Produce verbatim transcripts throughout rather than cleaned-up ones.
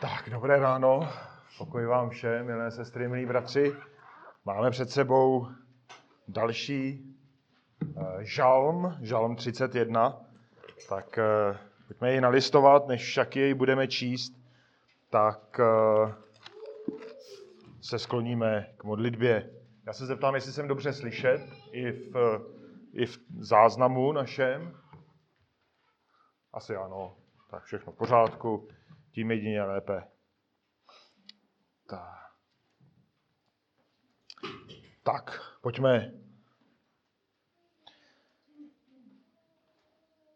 Tak, dobré ráno, pokoj vám všem, milé sestry, milí bratři. Máme před sebou další žalm, žalm třicet jedna. Tak pojďme ji nalistovat, než však jej budeme číst, tak se skloníme k modlitbě. Já se zeptám, jestli jsem dobře slyšet, i v, i v záznamu našem. Asi ano, tak všechno v pořádku. Tím jedině lépe. Tak. tak, pojďme.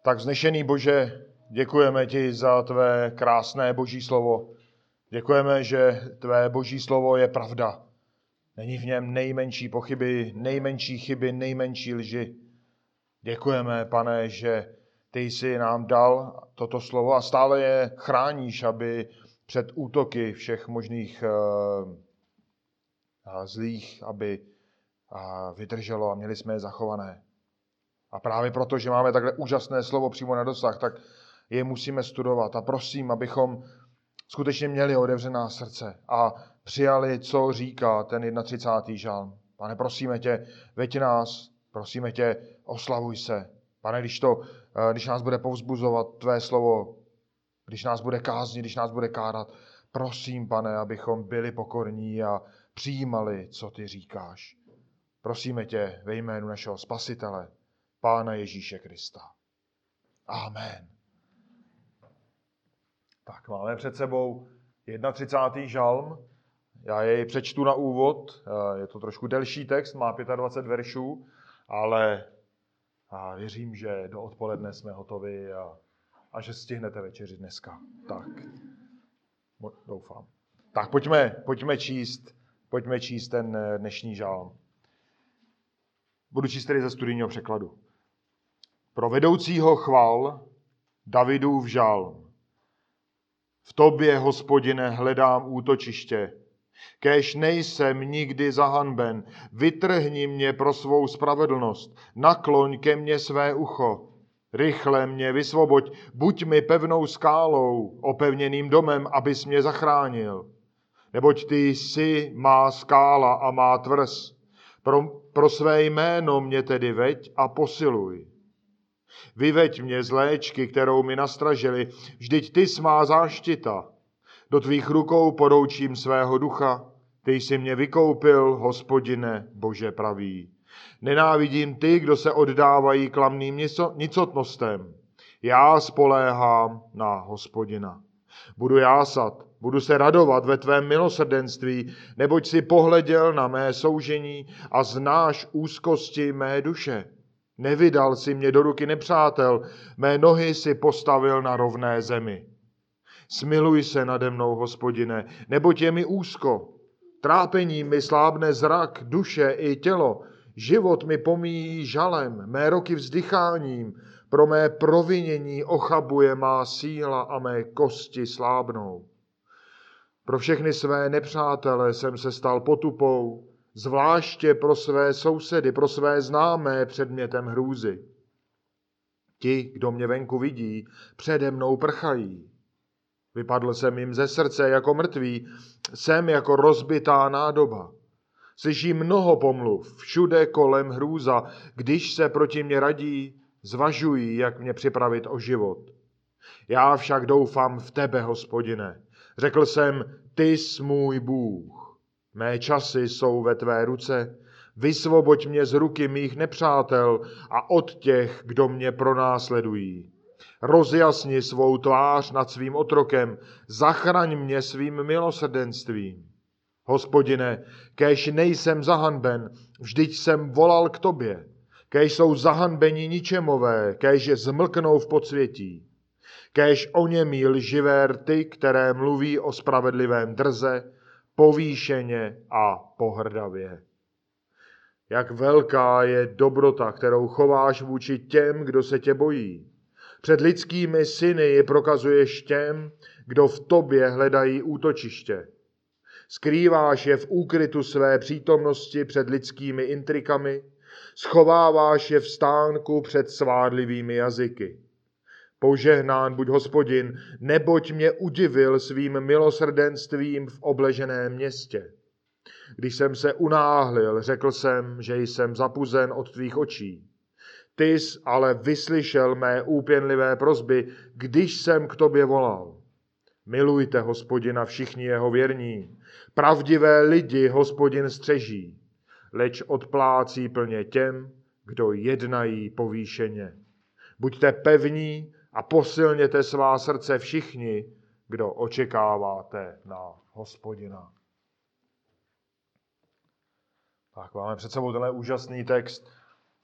Tak vznešený Bože, děkujeme ti za tvé krásné boží slovo. Děkujeme, že tvé boží slovo je pravda. Není v něm nejmenší pochyby, nejmenší chyby, nejmenší lži. Děkujeme, Pane, že ty jsi nám dal toto slovo a stále je chráníš, aby před útoky všech možných uh, zlých, aby uh, vydrželo a měli jsme je zachované. A právě proto, že máme takhle úžasné slovo přímo na dosah, tak je musíme studovat. A prosím, abychom skutečně měli otevřená srdce a přijali, co říká ten třicátý první žalm. Pane, prosíme tě, veď nás, prosíme tě, oslavuj se. Pane, když to, když nás bude povzbuzovat tvé slovo, když nás bude káznit, když nás bude kárat, prosím, Pane, abychom byli pokorní a přijímali, co ty říkáš. Prosíme tě ve jménu našeho Spasitele, Pána Ježíše Krista. Amen. Tak máme před sebou třicátý první žalm. Já jej přečtu na úvod. Je to trošku delší text, má dvacet pět veršů, ale a věřím, že do odpoledne jsme hotovi a, a že stihnete večeři dneska. Tak, doufám. Tak pojďme, pojďme, číst, pojďme číst ten dnešní žálm. Budu číst tedy ze studijního překladu. Pro vedoucího chval Davidův žálm. V tobě, Hospodine, hledám útočiště. Kéž nejsem nikdy zahanben, vytrhni mě pro svou spravedlnost, nakloň ke mně své ucho, rychle mě vysvoboď, buď mi pevnou skálou, opevněným domem, abys mě zachránil. Neboť ty jsi má skála a má tvrz, pro, pro své jméno mě tedy veď a posiluj. Vyveď mě z léčky, kterou mi nastražili, vždyť ty jsi má záštita. Do tvých rukou poroučím svého ducha, ty jsi mě vykoupil, Hospodine, Bože pravý. Nenávidím ty, kdo se oddávají klamným nicotnostem. Já spoléhám na Hospodina. Budu jásat, budu se radovat ve tvém milosrdenství, neboť jsi pohleděl na mé soužení a znáš úzkosti mé duše. Nevydal jsi mě do ruky nepřátel, mé nohy si postavil na rovné zemi. Smiluj se nade mnou, Hospodine, neboť je mi úzko. Trápením mi slábne zrak, duše i tělo. Život mi pomíjí žalem, mé roky vzdycháním. Pro mé provinění ochabuje má síla a mé kosti slábnou. Pro všechny své nepřátele jsem se stal potupou, zvláště pro své sousedy, pro své známé předmětem hrůzy. Ti, kdo mě venku vidí, přede mnou prchají. Vypadl jsem jim ze srdce jako mrtvý, jsem jako rozbitá nádoba. Slyším mnoho pomluv, všude kolem hrůza, když se proti mě radí, zvažují, jak mě připravit o život. Já však doufám v tebe, Hospodine. Řekl jsem, ty jsi můj Bůh. Mé časy jsou ve tvé ruce, vysvoboď mě z ruky mých nepřátel a od těch, kdo mě pronásledují. Rozjasni svou tvář nad svým otrokem, zachraň mě svým milosrdenstvím. Hospodine, kéž nejsem zahanben, vždyť jsem volal k tobě. Kéž jsou zahanbeni ničemové, kéž zmlknou v podsvětí. Kéž oněmí lživé rty, které mluví o spravedlivém drze, povýšeně a pohrdavě. Jak velká je dobrota, kterou chováš vůči těm, kdo se tě bojí. Před lidskými syny je prokazuješ těm, kdo v tobě hledají útočiště. Skrýváš je v úkrytu své přítomnosti před lidskými intrikami, schováváš je v stánku před svádlivými jazyky. Požehnán buď Hospodin, neboť mě udivil svým milosrdenstvím v obleženém městě. Když jsem se unáhlil, řekl jsem, že jsem zapuzen od tvých očí. Ty jsi ale vyslyšel mé úpěnlivé prosby, když jsem k tobě volal. Milujte Hospodina všichni jeho věrní. Pravdivé lidi Hospodin střeží, leč odplácí plně těm, kdo jednají povýšeně. Buďte pevní a posilněte svá srdce všichni, kdo očekáváte na Hospodina. Tak máme před sebou tenhle úžasný text.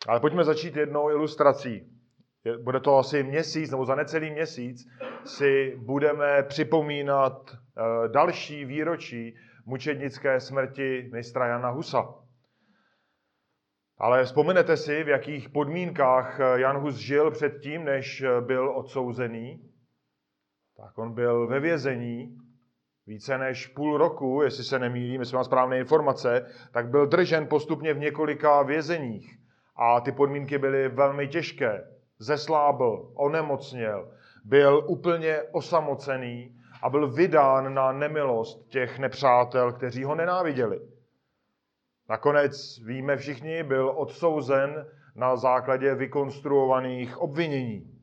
Ale pojďme začít jednou ilustrací. Bude to asi měsíc, nebo za necelý měsíc si budeme připomínat další výročí mučednické smrti mistra Jana Husa. Ale vzpomenete si, v jakých podmínkách Jan Hus žil předtím, než byl odsouzený. Tak on byl ve vězení více než půl roku, jestli se nemýlím, jestli mám správné informace, tak byl držen postupně v několika vězeních. A ty podmínky byly velmi těžké. Zeslábl, onemocněl, byl úplně osamocený a byl vydán na nemilost těch nepřátel, kteří ho nenáviděli. Nakonec, víme všichni, byl odsouzen na základě vykonstruovaných obvinění.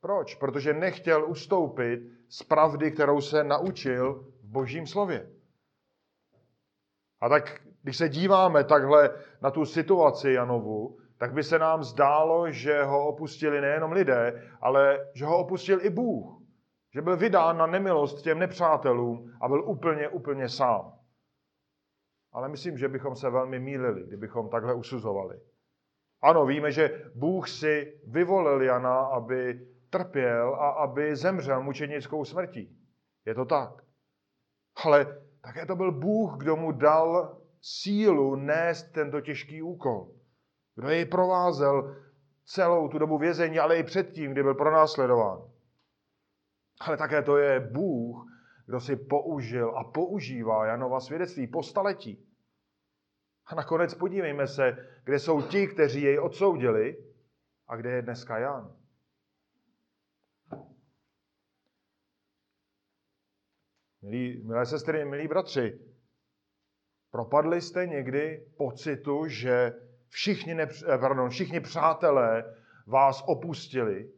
Proč? Protože nechtěl ustoupit z pravdy, kterou se naučil v Božím slově. A tak, když se díváme takhle na tu situaci Janovu, tak by se nám zdálo, že ho opustili nejenom lidé, ale že ho opustil i Bůh. Že byl vydán na nemilost těm nepřátelům a byl úplně, úplně sám. Ale myslím, že bychom se velmi mýlili, kdybychom takhle usuzovali. Ano, víme, že Bůh si vyvolil Jana, aby trpěl a aby zemřel mučednickou smrtí. Je to tak. Ale také to byl Bůh, kdo mu dal sílu nést tento těžký úkol. Kdo jej provázel celou tu dobu vězení, ale i předtím, kdy byl pronásledován. Ale také to je Bůh, kdo si použil a používá Janova svědectví po staletí. A nakonec podívejme se, kde jsou ti, kteří jej odsoudili a kde je dneska Jan. Milí, milé sestry, milí bratři, propadli jste někdy pocitu, že všichni, nepř- pardon, všichni přátelé vás opustili,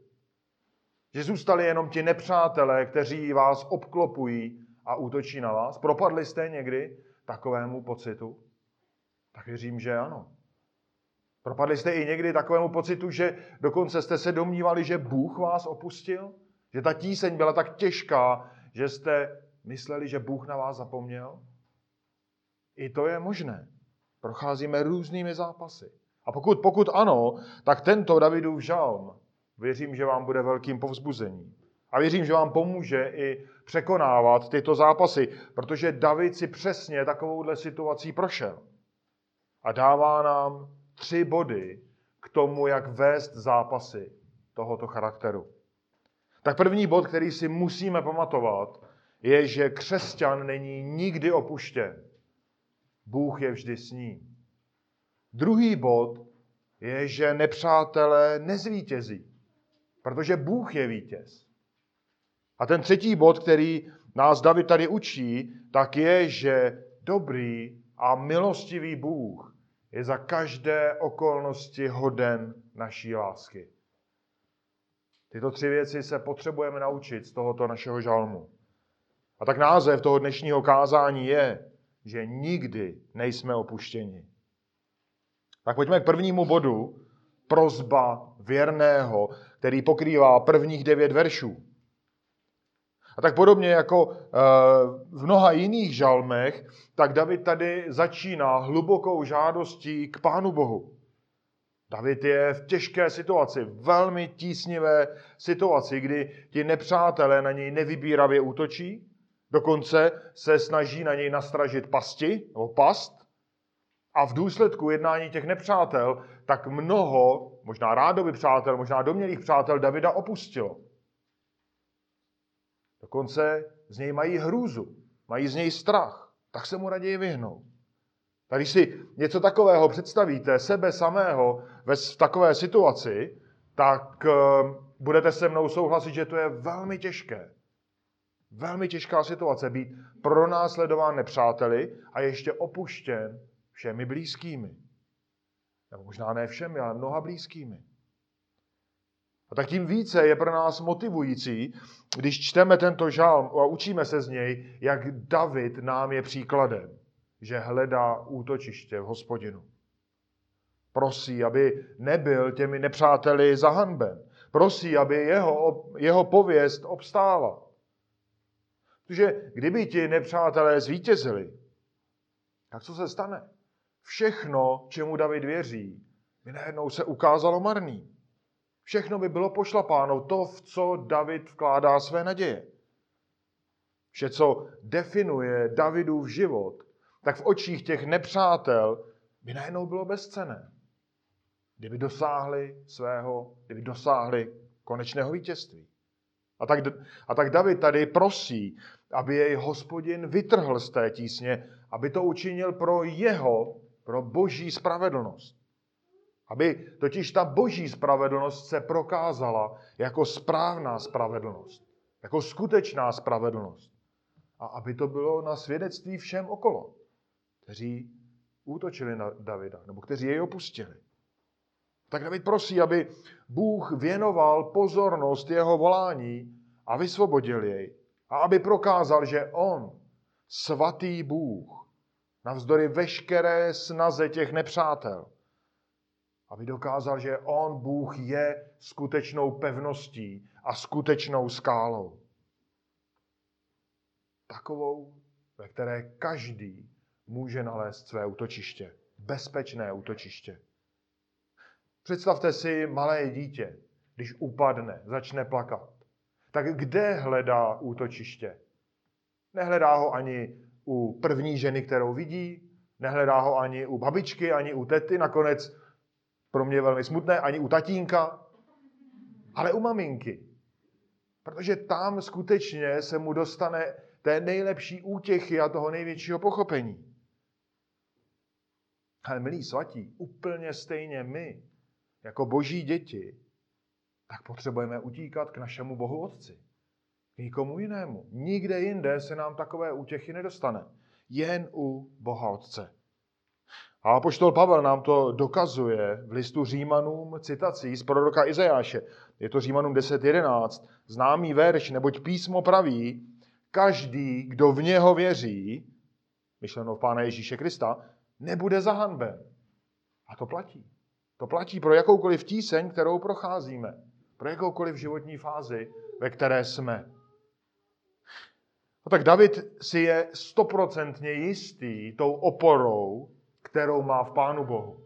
že zůstali jenom ti nepřátelé, kteří vás obklopují a útočí na vás? Propadli jste někdy takovému pocitu? Tak věřím, že ano. Propadli jste i někdy takovému pocitu, že dokonce jste se domnívali, že Bůh vás opustil? Že ta tíseň byla tak těžká, že jste mysleli, že Bůh na vás zapomněl? I to je možné. Procházíme různými zápasy. A pokud, pokud ano, tak tento Davidův žalm, věřím, že vám bude velkým povzbuzením. A věřím, že vám pomůže i překonávat tyto zápasy, protože David si přesně takovouhle situací prošel. A dává nám tři body k tomu, jak vést zápasy tohoto charakteru. Tak první bod, který si musíme pamatovat, je, že křesťan není nikdy opuštěn. Bůh je vždy s ním. Druhý bod je, že nepřátelé nezvítězí, protože Bůh je vítěz. A ten třetí bod, který nás David tady učí, tak je, že dobrý a milostivý Bůh je za každé okolnosti hoden naší lásky. Tyto tři věci se potřebujeme naučit z tohoto našeho žalmu. A tak název toho dnešního kázání je, že nikdy nejsme opuštěni. Tak pojďme k prvnímu bodu, prosba věrného, který pokrývá prvních devět veršů. A tak podobně jako v mnoha jiných žalmech, tak David tady začíná hlubokou žádostí k Pánu Bohu. David je v těžké situaci, v velmi tísnivé situaci, kdy ti nepřátelé na něj nevybíravě útočí, dokonce se snaží na něj nastražit pasti, nebo past, a v důsledku jednání těch nepřátel tak mnoho, možná rádoby přátel, možná domnělých přátel Davida opustilo. Dokonce z něj mají hrůzu, mají z něj strach, tak se mu raději vyhnou. Když si něco takového představíte, sebe samého v takové situaci, tak budete se mnou souhlasit, že to je velmi těžké. Velmi těžká situace být pronásledován nepřáteli a ještě opuštěn všemi blízkými. Nebo možná ne všemi, ale mnoha blízkými. A tak tím více je pro nás motivující, když čteme tento žálm a učíme se z něj, jak David nám je příkladem, že hledá útočiště v Hospodinu. Prosí, aby nebyl těmi nepřáteli zahanben. Prosí, aby jeho, jeho pověst obstála. Protože kdyby ti nepřátelé zvítězili, tak co se stane? Všechno, čemu David věří, by najednou se ukázalo marný. Všechno by bylo pošlapáno, to, v co David vkládá své naděje. Vše, co definuje Davidův život, tak v očích těch nepřátel by najednou bylo bezcenné. Kdyby dosáhli svého, kdyby dosáhli konečného vítězství. A tak, a tak David tady prosí, aby jej Hospodin vytrhl z té tísně, aby to učinil pro jeho, pro boží spravedlnost. Aby totiž ta boží spravedlnost se prokázala jako správná spravedlnost, jako skutečná spravedlnost. A aby to bylo na svědectví všem okolo, kteří útočili na Davida, nebo kteří jej opustili. Tak David prosí, aby Bůh věnoval pozornost jeho volání a vysvobodil jej. A aby prokázal, že on, svatý Bůh, navzdory veškeré snaze těch nepřátel, aby dokázal, že on, Bůh, je skutečnou pevností a skutečnou skálou. Takovou, ve které každý může nalézt své útočiště. Bezpečné útočiště. Představte si malé dítě, když upadne, začne plakat. Tak kde hledá útočiště? Nehledá ho ani u první ženy, kterou vidí, nehledá ho ani u babičky, ani u tety, nakonec pro mě velmi smutné, ani u tatínka, ale u maminky. Protože tam skutečně se mu dostane té nejlepší útěchy a toho největšího pochopení. Ale milí svatí, úplně stejně my, jako boží děti, tak potřebujeme utíkat k našemu Bohu Otci. K nikomu jinému. Nikde jinde se nám takové útěchy nedostane. Jen u Boha Otce. A apoštol Pavel nám to dokazuje v listu Římanům citací z proroka Izajáše. Je to Římanům deset jedenáct, známý verš, neboť písmo praví, každý, kdo v něho věří, myšleno v Pána Ježíše Krista, nebude zahanben. A to platí. To platí pro jakoukoliv tíseň, kterou procházíme. Pro jakoukoliv životní fázi, ve které jsme. A tak David si je stoprocentně jistý tou oporou, kterou má v Pánu Bohu.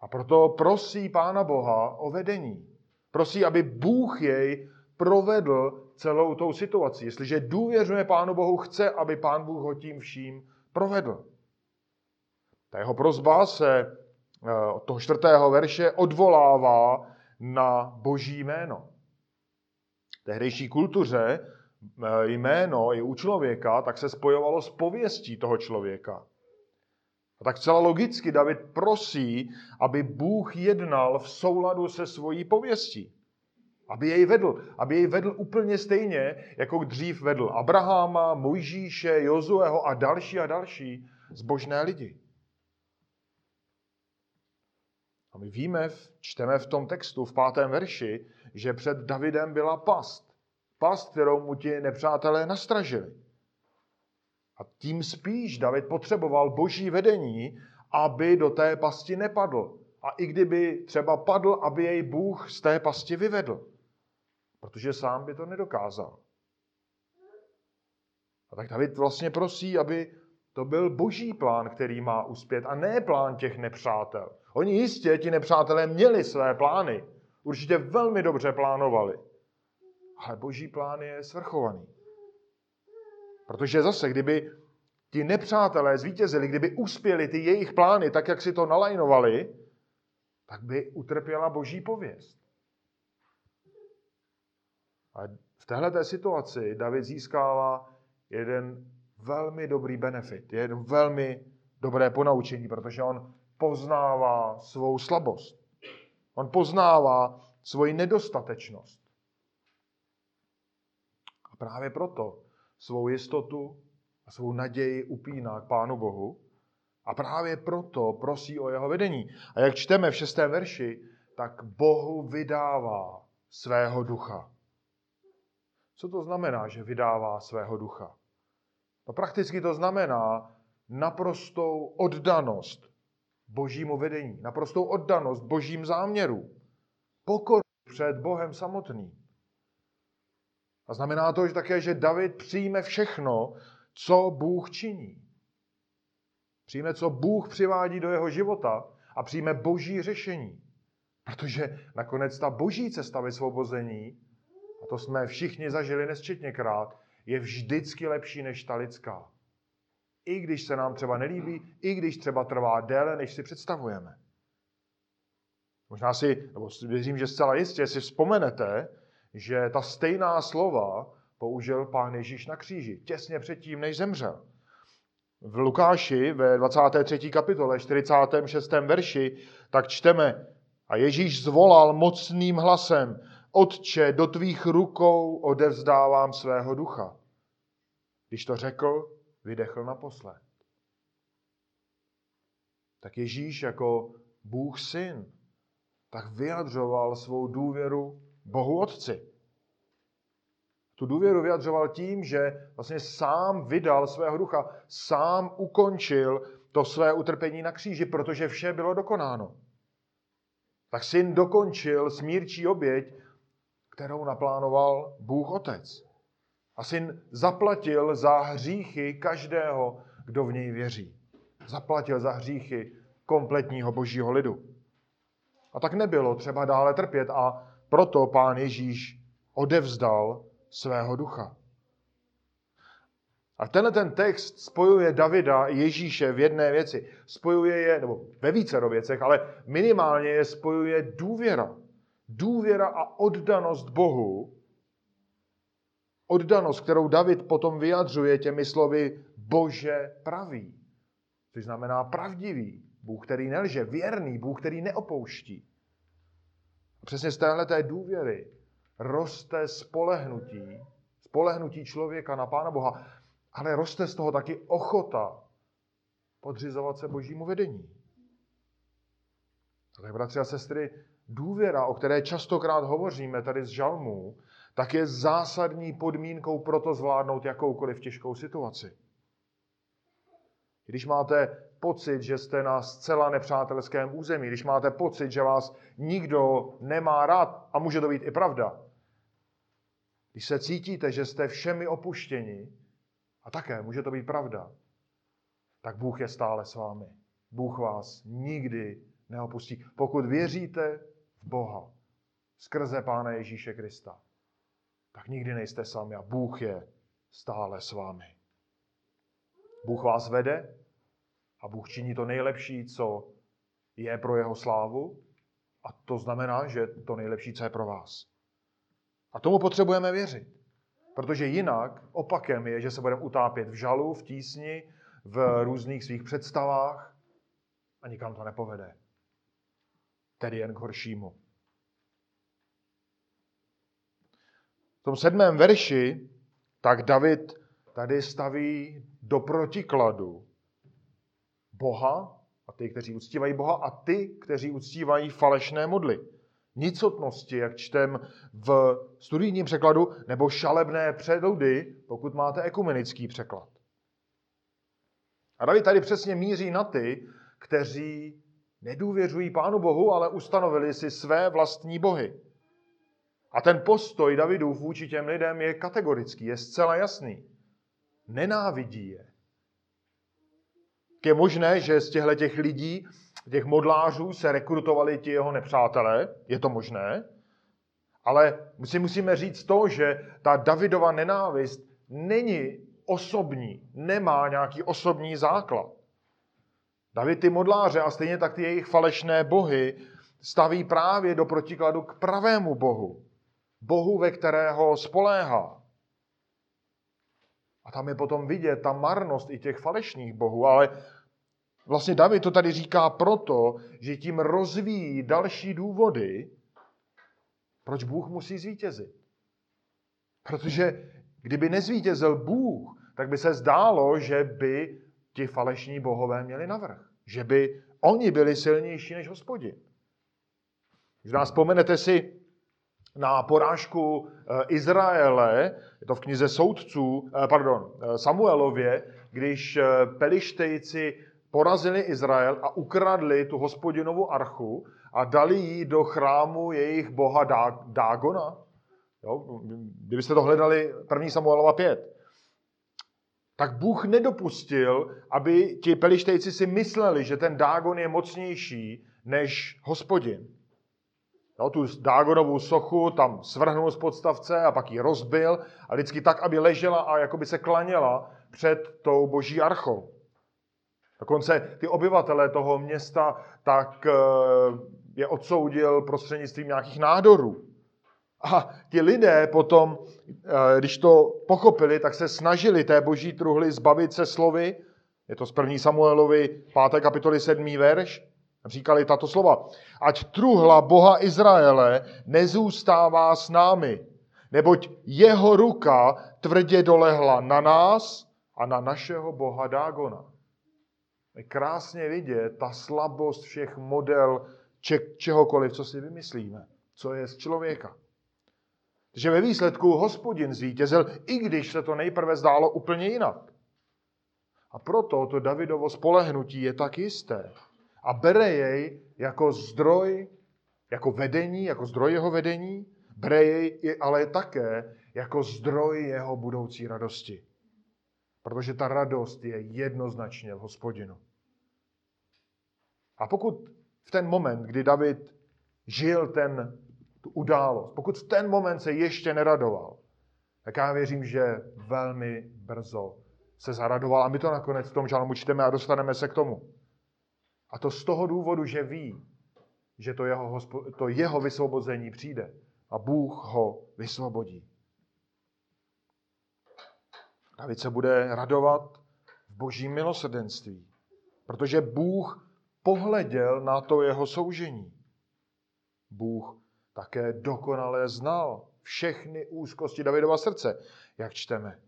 A proto prosí Pána Boha o vedení. Prosí, aby Bůh jej provedl celou tou situací. Jestliže důvěřuje Pánu Bohu, chce, aby Pán Bůh ho tím vším provedl. Ta jeho prosba se od toho čtvrtého verše odvolává na boží jméno. V tehdejší kultuře jméno i u člověka tak se spojovalo s pověstí toho člověka. A tak celá logicky David prosí, aby Bůh jednal v souladu se svojí pověstí. Aby jej vedl. Aby jej vedl úplně stejně, jako dřív vedl Abrahama, Mojžíše, Jozueho a další a další zbožné lidi. A my víme, čteme v tom textu, v pátém verši, že před Davidem byla past. Past, kterou mu ti nepřátelé nastražili. A tím spíš David potřeboval boží vedení, aby do té pasti nepadl. A i kdyby třeba padl, aby jej Bůh z té pasti vyvedl. Protože sám by to nedokázal. A tak David vlastně prosí, aby to byl boží plán, který má uspět, a ne plán těch nepřátel. Oni jistě, ti nepřátelé, měli své plány. Určitě velmi dobře plánovali. Ale boží plán je svrchovaný. Protože zase, kdyby ti nepřátelé zvítězili, kdyby uspěli ty jejich plány tak, jak si to nalajnovali, tak by utrpěla boží pověst. A v téhleté situaci David získává jeden velmi dobrý benefit, jeden velmi dobré ponaučení, protože on poznává svou slabost. On poznává svoji nedostatečnost. A právě proto svou jistotu a svou naději upíná k Pánu Bohu a právě proto prosí o jeho vedení. A jak čteme v šestém verši, tak Bohu vydává svého ducha. Co to znamená, že vydává svého ducha? No prakticky to znamená naprostou oddanost Božímu vedení, naprostou oddanost Božím záměru, pokoru před Bohem samotným. A znamená to že také, že David přijme všechno, co Bůh činí. Přijme, co Bůh přivádí do jeho života a přijme Boží řešení. Protože nakonec ta Boží cesta vysvobození, a to jsme všichni zažili nesčetněkrát, je vždycky lepší než ta lidská. I když se nám třeba nelíbí, i když třeba trvá déle, než si představujeme. Možná si, nebo věřím, že zcela jistě si vzpomenete, že ta stejná slova použil Pán Ježíš na kříži, těsně předtím, než zemřel. V Lukáši ve dvacáté třetí kapitole, čtyřicátém šestém verši, tak čteme: a Ježíš zvolal mocným hlasem: Otče, do tvých rukou odevzdávám svého ducha. Když to řekl, vydechl naposled. Tak Ježíš jako Bůh syn, tak vyjadřoval svou důvěru Bohu Otci. Tu důvěru vyjadřoval tím, že vlastně sám vydal svého ducha, sám ukončil to své utrpení na kříži, protože vše bylo dokonáno. Tak syn dokončil smírčí oběť, kterou naplánoval Bůh Otec. A syn zaplatil za hříchy každého, kdo v něj věří. Zaplatil za hříchy kompletního Božího lidu. A tak nebylo třeba dále trpět a proto Pán Ježíš odevzdal svého ducha. A tenhle ten text spojuje Davida a Ježíše v jedné věci. Spojuje je, nebo ve vícero věcech, ale minimálně je spojuje důvěra. Důvěra a oddanost Bohu. Oddanost, kterou David potom vyjadřuje těmi slovy Bože pravý. Což znamená pravdivý. Bůh, který nelže. Věrný. Bůh, který neopouští. A přesně z téhleté důvěry roste spolehnutí, spolehnutí člověka na Pána Boha, ale roste z toho taky ochota podřizovat se Božímu vedení. Tak, bratři a sestry, důvěra, o které častokrát hovoříme tady z žalmů, tak je zásadní podmínkou pro to zvládnout jakoukoliv těžkou situaci. Když máte pocit, že jste na zcela nepřátelském území, když máte pocit, že vás nikdo nemá rád, a může to být i pravda, když se cítíte, že jste všemi opuštěni, a také může to být pravda, tak Bůh je stále s vámi. Bůh vás nikdy neopustí, pokud věříte v Boha skrze Pána Ježíše Krista. Tak nikdy nejste sami a Bůh je stále s vámi. Bůh vás vede a Bůh činí to nejlepší, co je pro jeho slávu, a to znamená, že to nejlepší, co je pro vás. A tomu potřebujeme věřit, protože jinak opakem je, že se budeme utápět v žalu, v tísni, v různých svých představách a nikam to nepovede. Tedy jen k horšímu. V tom sedmém verši tak David tady staví do protikladu Boha a ty, kteří uctívají Boha, a ty, kteří uctívají falešné modly. Nicotnosti, jak čtem v studijním překladu, nebo šalebné předludy, pokud máte ekumenický překlad. A David tady přesně míří na ty, kteří nedůvěřují Pánu Bohu, ale ustanovili si své vlastní bohy. A ten postoj Davidův vůči těm lidem je kategorický, je zcela jasný. Nenávidí je. Je možné, že z těchto těch lidí, těch modlářů, se rekrutovali ti jeho nepřátelé. Je to možné. Ale si musíme říct to, že ta Davidova nenávist není osobní, nemá nějaký osobní základ. David ty modláře a stejně tak ty jejich falešné bohy staví právě do protikladu k pravému Bohu. Bohu, ve kterého spoléhá. A tam je potom vidět ta marnost i těch falešných bohů, ale vlastně David to tady říká proto, že tím rozvíjí další důvody, Proč Bůh musí zvítězit? Protože kdyby nezvítězil Bůh, tak by se zdálo, že by ti falešní bohové měli navrch. Že by oni byli silnější než Hospodin. Možná vzpomenete si na porážku Izraele, je to v knize soudců, pardon, Samuelově, když Pelištejci porazili Izrael a ukradli tu Hospodinovu archu a dali ji do chrámu jejich boha Dá, Dágona. Jo? Kdybyste to hledali první Samuelova pět. Tak Bůh nedopustil, aby ti Pelištejci si mysleli, že ten Dágon je mocnější než Hospodin. No, tu Dágonovu sochu tam svrhnul z podstavce a pak ji rozbil a vždycky tak, aby ležela a jakoby se klaněla před tou boží archou. Dokonce ty obyvatelé toho města tak je odsoudil prostřednictvím nějakých nádorů. A ti lidé potom, když to pochopili, tak se snažili té boží truhly zbavit se slovy. Je to z první Samuelovi páté kapitoly sedmý verš. Říkali tato slova. Ať truhla Boha Izraele nezůstává s námi, neboť jeho ruka tvrdě dolehla na nás a na našeho boha Dágona. Je krásně vidět ta slabost všech model čehokoliv, co si vymyslíme, co je z člověka. Že ve výsledku Hospodin zvítězil, i když se to nejprve zdálo úplně jinak. A proto to Davidovo spolehnutí je tak jisté. A bere jej jako zdroj, jako vedení, jako zdroj jeho vedení, bere jej ale také jako zdroj jeho budoucí radosti. Protože ta radost je jednoznačně v Hospodinu. A pokud v ten moment, kdy David žil ten, tu událost, pokud v ten moment se ještě neradoval, tak já věřím, že velmi brzo se zaradoval. A my to nakonec v tom žalmu čteme a dostaneme se k tomu. A to z toho důvodu, že ví, že to jeho, to jeho vysvobození přijde a Bůh ho vysvobodí. David se bude radovat v božím milosrdenství, protože Bůh pohleděl na to jeho soužení. Bůh také dokonale znal všechny úzkosti Davidova srdce, jak čteme.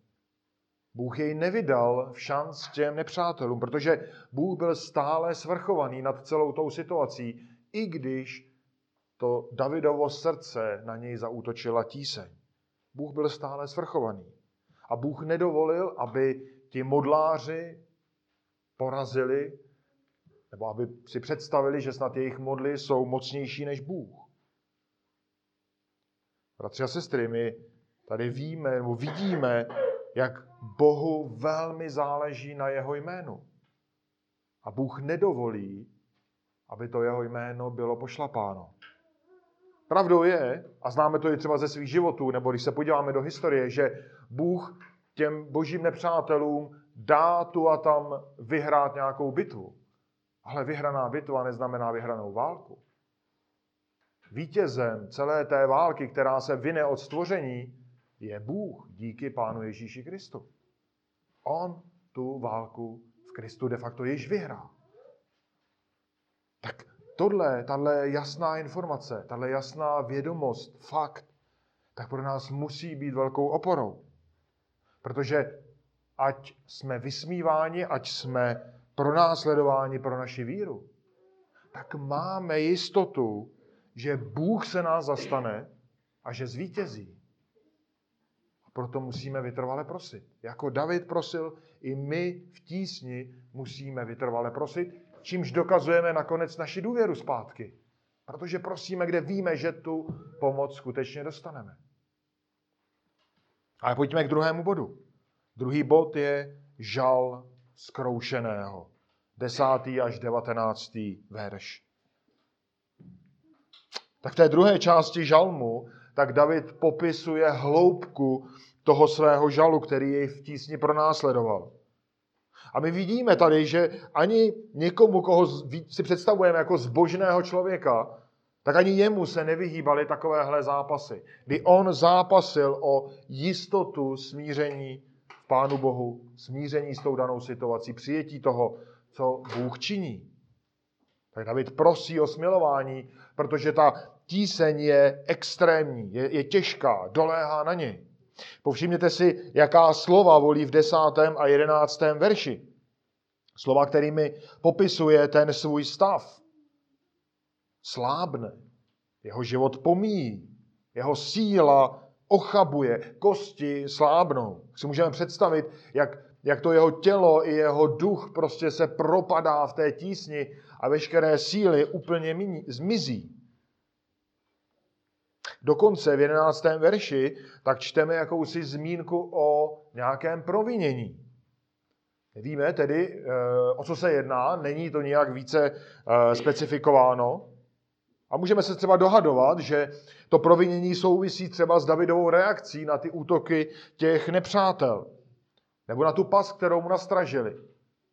Bůh jej nevydal v šanc těm nepřátelům, protože Bůh byl stále svrchovaný nad celou tou situací, i když to Davidovo srdce na něj zaútočila tíseň. Bůh byl stále svrchovaný. A Bůh nedovolil, aby ti modláři porazili, nebo aby si představili, že snad jejich modly jsou mocnější než Bůh. Bratři a sestry, my tady víme, nebo vidíme, jak Bohu velmi záleží na jeho jménu. A Bůh nedovolí, aby to jeho jméno bylo pošlapáno. Pravdou je, a známe to i třeba ze svých životů, nebo když se podíváme do historie, že Bůh těm božím nepřátelům dá tu a tam vyhrát nějakou bitvu. Ale vyhraná bitva neznamená vyhranou válku. Vítězem celé té války, která se vine od stvoření, je Bůh díky Pánu Ježíši Kristu. On tu válku v Kristu de facto již vyhrál. Tak tohle, tato jasná informace, tato jasná vědomost, fakt, tak pro nás musí být velkou oporou. Protože ať jsme vysmíváni, ať jsme pronásledováni pro naši víru, tak máme jistotu, že Bůh se nás zastane a že zvítězí. Proto musíme vytrvale prosit. Jako David prosil, i my v tísni musíme vytrvale prosit, čímž dokazujeme nakonec naši důvěru zpátky. Protože prosíme, kde víme, že tu pomoc skutečně dostaneme. Ale pojďme k druhému bodu. Druhý bod je žal zkroušeného. Desátý až devatenáctý verš. Tak v té druhé části žalmu tak David popisuje hloubku toho svého žalu, který jej v tísni pronásledoval. A my vidíme tady, že ani někomu, koho si představujeme jako zbožného člověka, tak ani jemu se nevyhýbaly takovéhle zápasy, kdy on zápasil o jistotu smíření Pánu Bohu, smíření s tou danou situací, přijetí toho, co Bůh činí. Tak David prosí o smilování, protože ta tíseň je extrémní, je, je těžká, doléhá na něj. Povšimněte si, jaká slova volí v desátém a jedenáctém verši. Slova, kterými popisuje ten svůj stav. Slábne, jeho život pomíjí, jeho síla ochabuje, kosti slábnou. Si můžeme představit, jak, jak to jeho tělo i jeho duch prostě se propadá v té tísni a veškeré síly úplně mini, zmizí. Dokonce v jedenáctém verši tak čteme jakousi zmínku o nějakém provinění. Nevíme tedy, o co se jedná, není to nějak více specifikováno. A můžeme se třeba dohadovat, že to provinění souvisí třeba s Davidovou reakcí na ty útoky těch nepřátel. Nebo na tu past, kterou mu nastražili.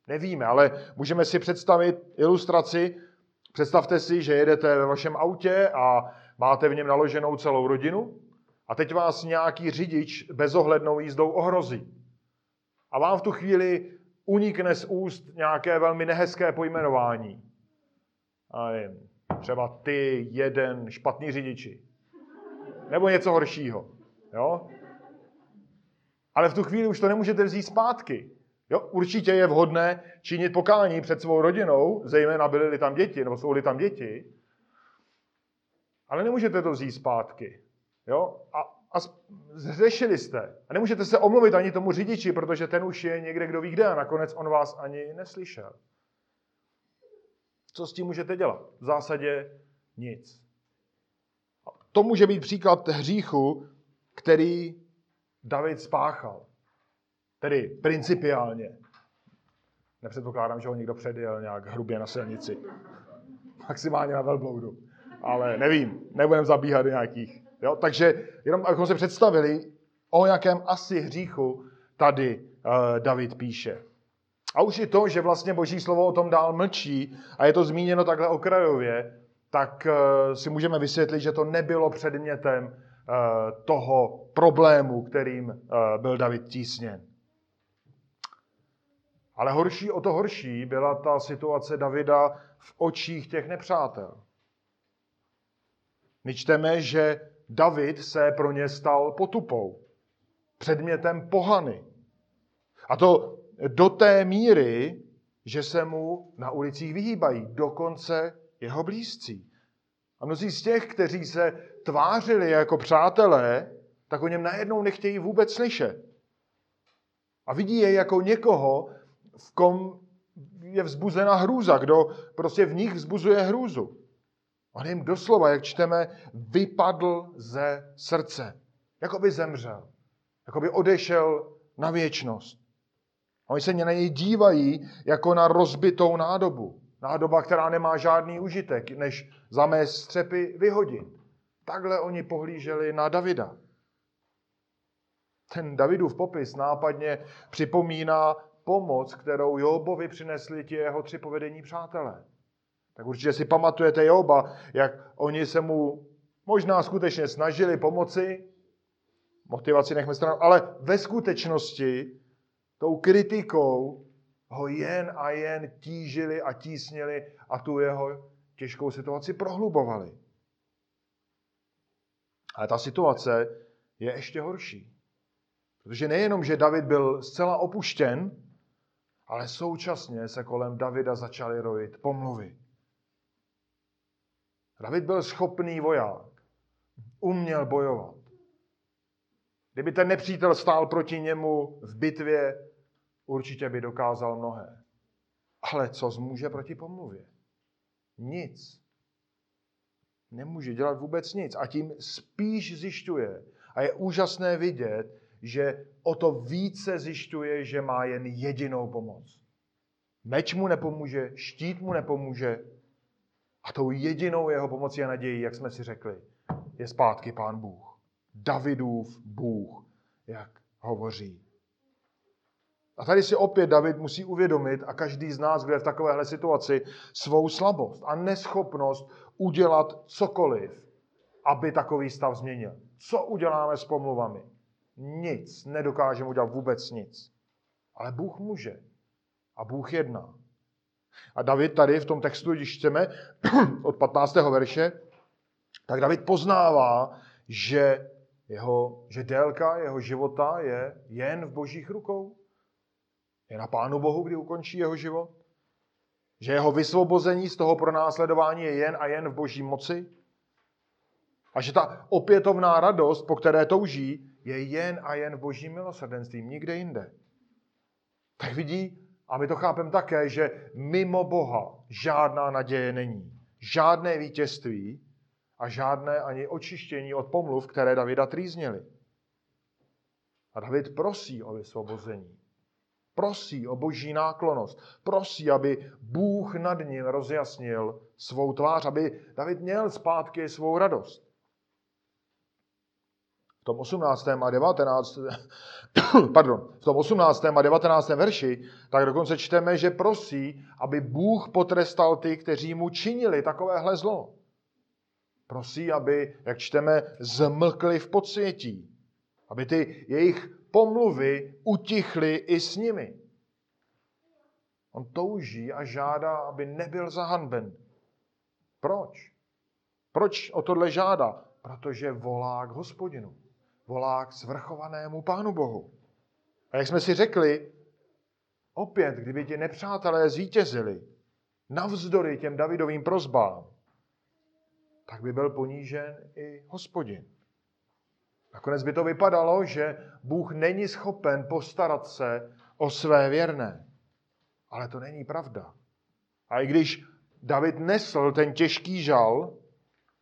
Nevíme, ale můžeme si představit ilustraci. Představte si, že jedete ve vašem autě a máte v něm naloženou celou rodinu a teď vás nějaký řidič bezohlednou jízdou ohrozí. A vám v tu chvíli unikne z úst nějaké velmi nehezké pojmenování. A nevím, třeba ty jeden špatný řidiči. Nebo něco horšího. Jo? Ale v tu chvíli už to nemůžete vzít zpátky. Jo? Určitě je vhodné činit pokání před svou rodinou, zejména byly-li tam děti, nebo jsou-li tam děti. Ale nemůžete to vzít zpátky. Jo? A, a zřešili jste. A nemůžete se omluvit ani tomu řidiči, protože ten už je někde, kdo ví kde, a nakonec on vás ani neslyšel. Co s tím můžete dělat? V zásadě nic. A to může být příklad hříchu, který David spáchal. Tedy principiálně. Nepředpokládám, že ho někdo předjel nějak hrubě na silnici. Maximálně na velbloudu. Ale nevím, nebudeme zabíhat do nějakých. Jo? Takže jenom abychom se představili, o jakém asi hříchu tady uh, David píše. A už i to, že vlastně Boží slovo o tom dál mlčí a je to zmíněno takhle okrajově, tak uh, si můžeme vysvětlit, že to nebylo předmětem uh, toho problému, kterým uh, byl David tísněn. Ale horší o to horší byla ta situace Davida v očích těch nepřátel. My čteme, že David se pro ně stal potupou, předmětem pohany. A to do té míry, že se mu na ulicích vyhýbají, dokonce jeho blízcí. A mnozí z těch, kteří se tvářili jako přátelé, tak o něm najednou nechtějí vůbec slyšet. A vidí je jako někoho, v kom je vzbuzena hrůza, kdo prostě v nich vzbuzuje hrůzu. On jim doslova, jak čteme, vypadl ze srdce. Jako by zemřel. Jako by odešel na věčnost. Oni se na něj dívají jako na rozbitou nádobu. Nádoba, která nemá žádný užitek, než zamést střepy vyhodit. Takhle oni pohlíželi na Davida. Ten Davidův popis nápadně připomíná pomoc, kterou Jobovi přinesli ti jeho tři povedení přátelé. Tak určitě si pamatujete Joba, jak oni se mu možná skutečně snažili pomoci, motivaci nechme stranou, ale ve skutečnosti tou kritikou ho jen a jen tížili a tísnili a tu jeho těžkou situaci prohlubovali. Ale ta situace je ještě horší. Protože nejenom, že David byl zcela opuštěn, ale současně se kolem Davida začaly rojit pomluvy. David byl schopný voják. Uměl bojovat. Kdyby ten nepřítel stál proti němu v bitvě, určitě by dokázal mnohé. Ale co zmůže proti pomluvě? Nic. Nemůže dělat vůbec nic. A tím spíš zjišťuje. A je úžasné vidět, že o to více zjišťuje, že má jen jedinou pomoc. Meč mu nepomůže, štít mu nepomůže. A tou jedinou jeho pomocí a nadějí, jak jsme si řekli, je zpátky Pán Bůh. Davidův Bůh, jak hovoří. A tady si opět David musí uvědomit, a každý z nás, kdo je v takovéhle situaci, svou slabost a neschopnost udělat cokoliv, aby takový stav změnil. Co uděláme s pomluvami? Nic. Nedokážeme udělat vůbec nic. Ale Bůh může. A Bůh jedná. A David tady v tom textu, když čteme od patnáctého verše, tak David poznává, že, jeho, že délka jeho života je jen v božích rukou. Je na Pánu Bohu, kdy ukončí jeho život. Že jeho vysvobození z toho pronásledování je jen a jen v boží moci. A že ta opětovná radost, po které touží, je jen a jen v božím milosrdenství, nikde jinde. Tak vidí, a my to chápeme také, že mimo Boha žádná naděje není. Žádné vítězství a žádné ani očištění od pomluv, které Davida trýznily. A David prosí o vysvobození. Prosí o boží náklonnost. Prosí, aby Bůh nad ním rozjasnil svou tvář, aby David měl zpátky svou radost. V tom osmnáctém a devatenáctém verši tak dokonce čteme, že prosí, aby Bůh potrestal ty, kteří mu činili takovéhle zlo. Prosí, aby, jak čteme, zmlkli v podsvětí. Aby ty jejich pomluvy utichly i s nimi. On touží a žádá, aby nebyl zahanben. Proč? Proč o tohle žádá? Protože volá k Hospodinu. Volá k svrchovanému Pánu Bohu. A jak jsme si řekli, opět, kdyby ti nepřátelé zvítězili, navzdory těm Davidovým prosbám, tak by byl ponížen i Hospodin. Nakonec by to vypadalo, že Bůh není schopen postarat se o své věrné. Ale to není pravda. A i když David nesl ten těžký žal,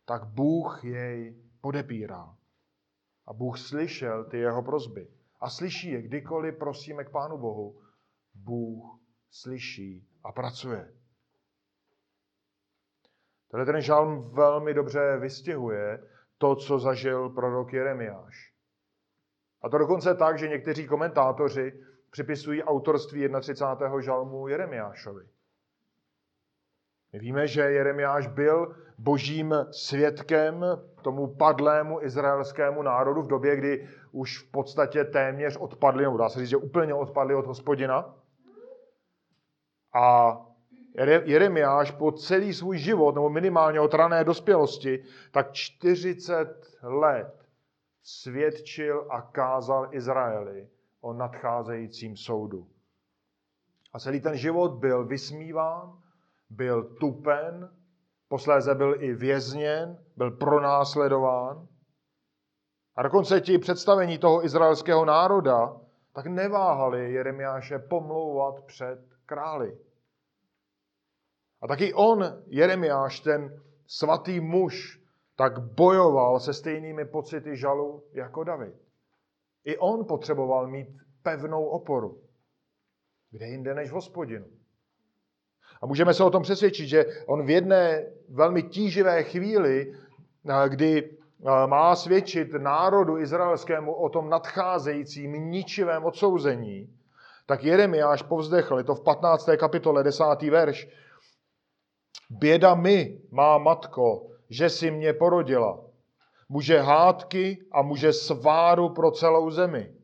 tak Bůh jej podepírá. A Bůh slyšel ty jeho prosby. A slyší je, kdykoliv prosíme k Pánu Bohu, Bůh slyší a pracuje. Tenhle ten žalm velmi dobře vystihuje to, co zažil prorok Jeremiáš. A to dokonce tak, že někteří komentátoři připisují autorství třicátého prvního žalmu Jeremiášovi. My víme, že Jeremiáš byl božím svědkem tomu padlému izraelskému národu v době, kdy už v podstatě téměř odpadli, nebo dá se říct, že úplně odpadli od Hospodina. A Jeremiáš po celý svůj život, nebo minimálně od rané dospělosti, tak čtyřicet let svědčil a kázal Izraeli o nadcházejícím soudu. A celý ten život byl vysmíván, byl tupen, posléze byl i vězněn, byl pronásledován. A dokonce ti představení toho izraelského národa tak neváhali Jeremiáše pomlouvat před králi. A taky on, Jeremiáš, ten svatý muž, tak bojoval se stejnými pocity žalu jako David. I on potřeboval mít pevnou oporu. Kde jinde než v Hospodinu. A můžeme se o tom přesvědčit, že on v jedné velmi tíživé chvíli, kdy má svědčit národu izraelskému o tom nadcházejícím ničivém odsouzení, tak Jeremiáš povzdechl, je to v patnácté kapitole, desátý verš, Běda mi, má matko, že si mě porodila. Muže hádky a muže sváru pro celou zemi.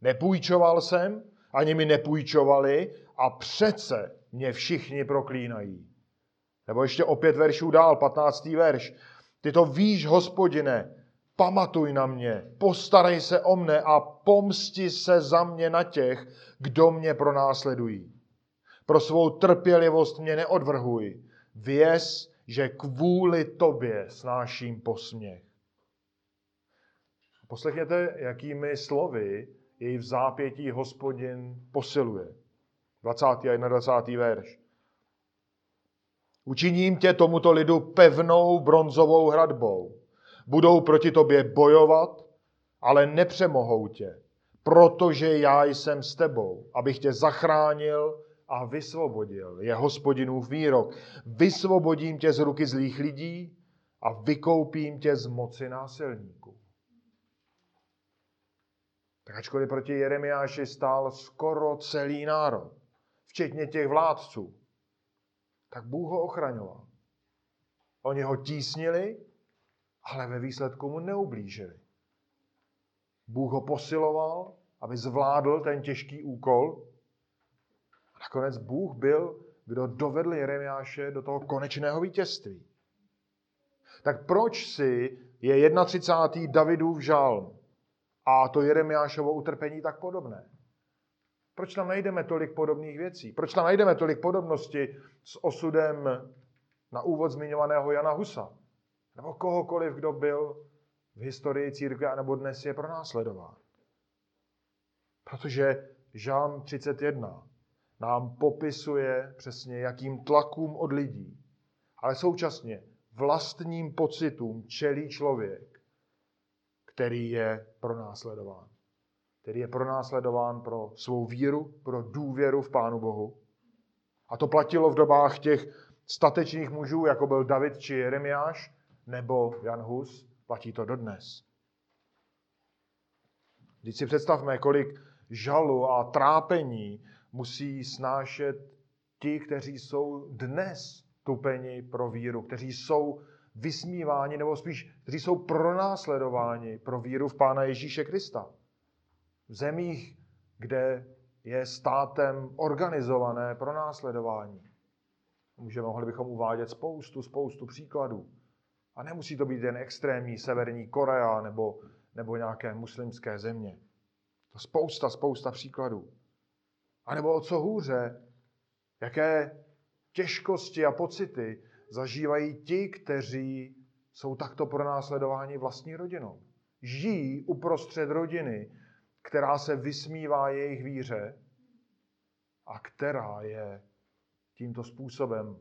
Nepůjčoval jsem, ani mi nepůjčovali a přece mě všichni proklínají. Nebo ještě o pět veršů dál, patnáctý verš. Ty to víš, Hospodine, pamatuj na mě, postarej se o mne a pomsti se za mě na těch, kdo mě pronásledují. Pro svou trpělivost mě neodvrhuj. Věz, že kvůli tobě snáším posměch. Poslechněte, jakými slovy jej v zápětí Hospodin posiluje. dvacátý a dvacátý první verš. Učiním tě tomuto lidu pevnou bronzovou hradbou. Budou proti tobě bojovat, ale nepřemohou tě, protože já jsem s tebou, abych tě zachránil a vysvobodil, je Hospodinův výrok. Vysvobodím tě z ruky zlých lidí a vykoupím tě z moci násilníků. Tak ačkoliv proti Jeremiáši stál skoro celý národ, včetně těch vládců, tak Bůh ho ochraňoval. Oni ho tísnili, ale ve výsledku mu neublížili. Bůh ho posiloval, aby zvládl ten těžký úkol. A nakonec Bůh byl, kdo dovedl Jeremiáše do toho konečného vítězství. tak proč si je třicátý první Davidův žalm a to Jeremiášovo utrpení tak podobné? Proč tam najdeme tolik podobných věcí? Proč tam najdeme tolik podobnosti s osudem na úvod zmiňovaného Jana Husa? Nebo kohokoliv, kdo byl v historii církve, nebo dnes je pronásledován? Protože žalm třicet jedna nám popisuje přesně, jakým tlakům od lidí, ale současně vlastním pocitům čelí člověk, který je pronásledován. Který je pronásledován pro svou víru, pro důvěru v Pánu Bohu. A to platilo v dobách těch statečných mužů, jako byl David či Jeremiáš, nebo Jan Hus, platí to dodnes. Vždyť si představme, kolik žalu a trápení musí snášet ti, kteří jsou dnes tupeni pro víru, kteří jsou vysmíváni, nebo spíš, kteří jsou pronásledováni pro víru v Pána Ježíše Krista. V zemích, kde je státem organizované pronásledování. Můžeme, mohli bychom uvádět spoustu, spoustu příkladů. A nemusí to být jen extrémní Severní Korea nebo, nebo nějaké muslimské země. To spousta, spousta příkladů. A nebo o co hůře, jaké těžkosti a pocity zažívají ti, kteří jsou takto pronásledováni vlastní rodinou. Žijí uprostřed rodiny, která se vysmívá jejich víře a která je tímto způsobem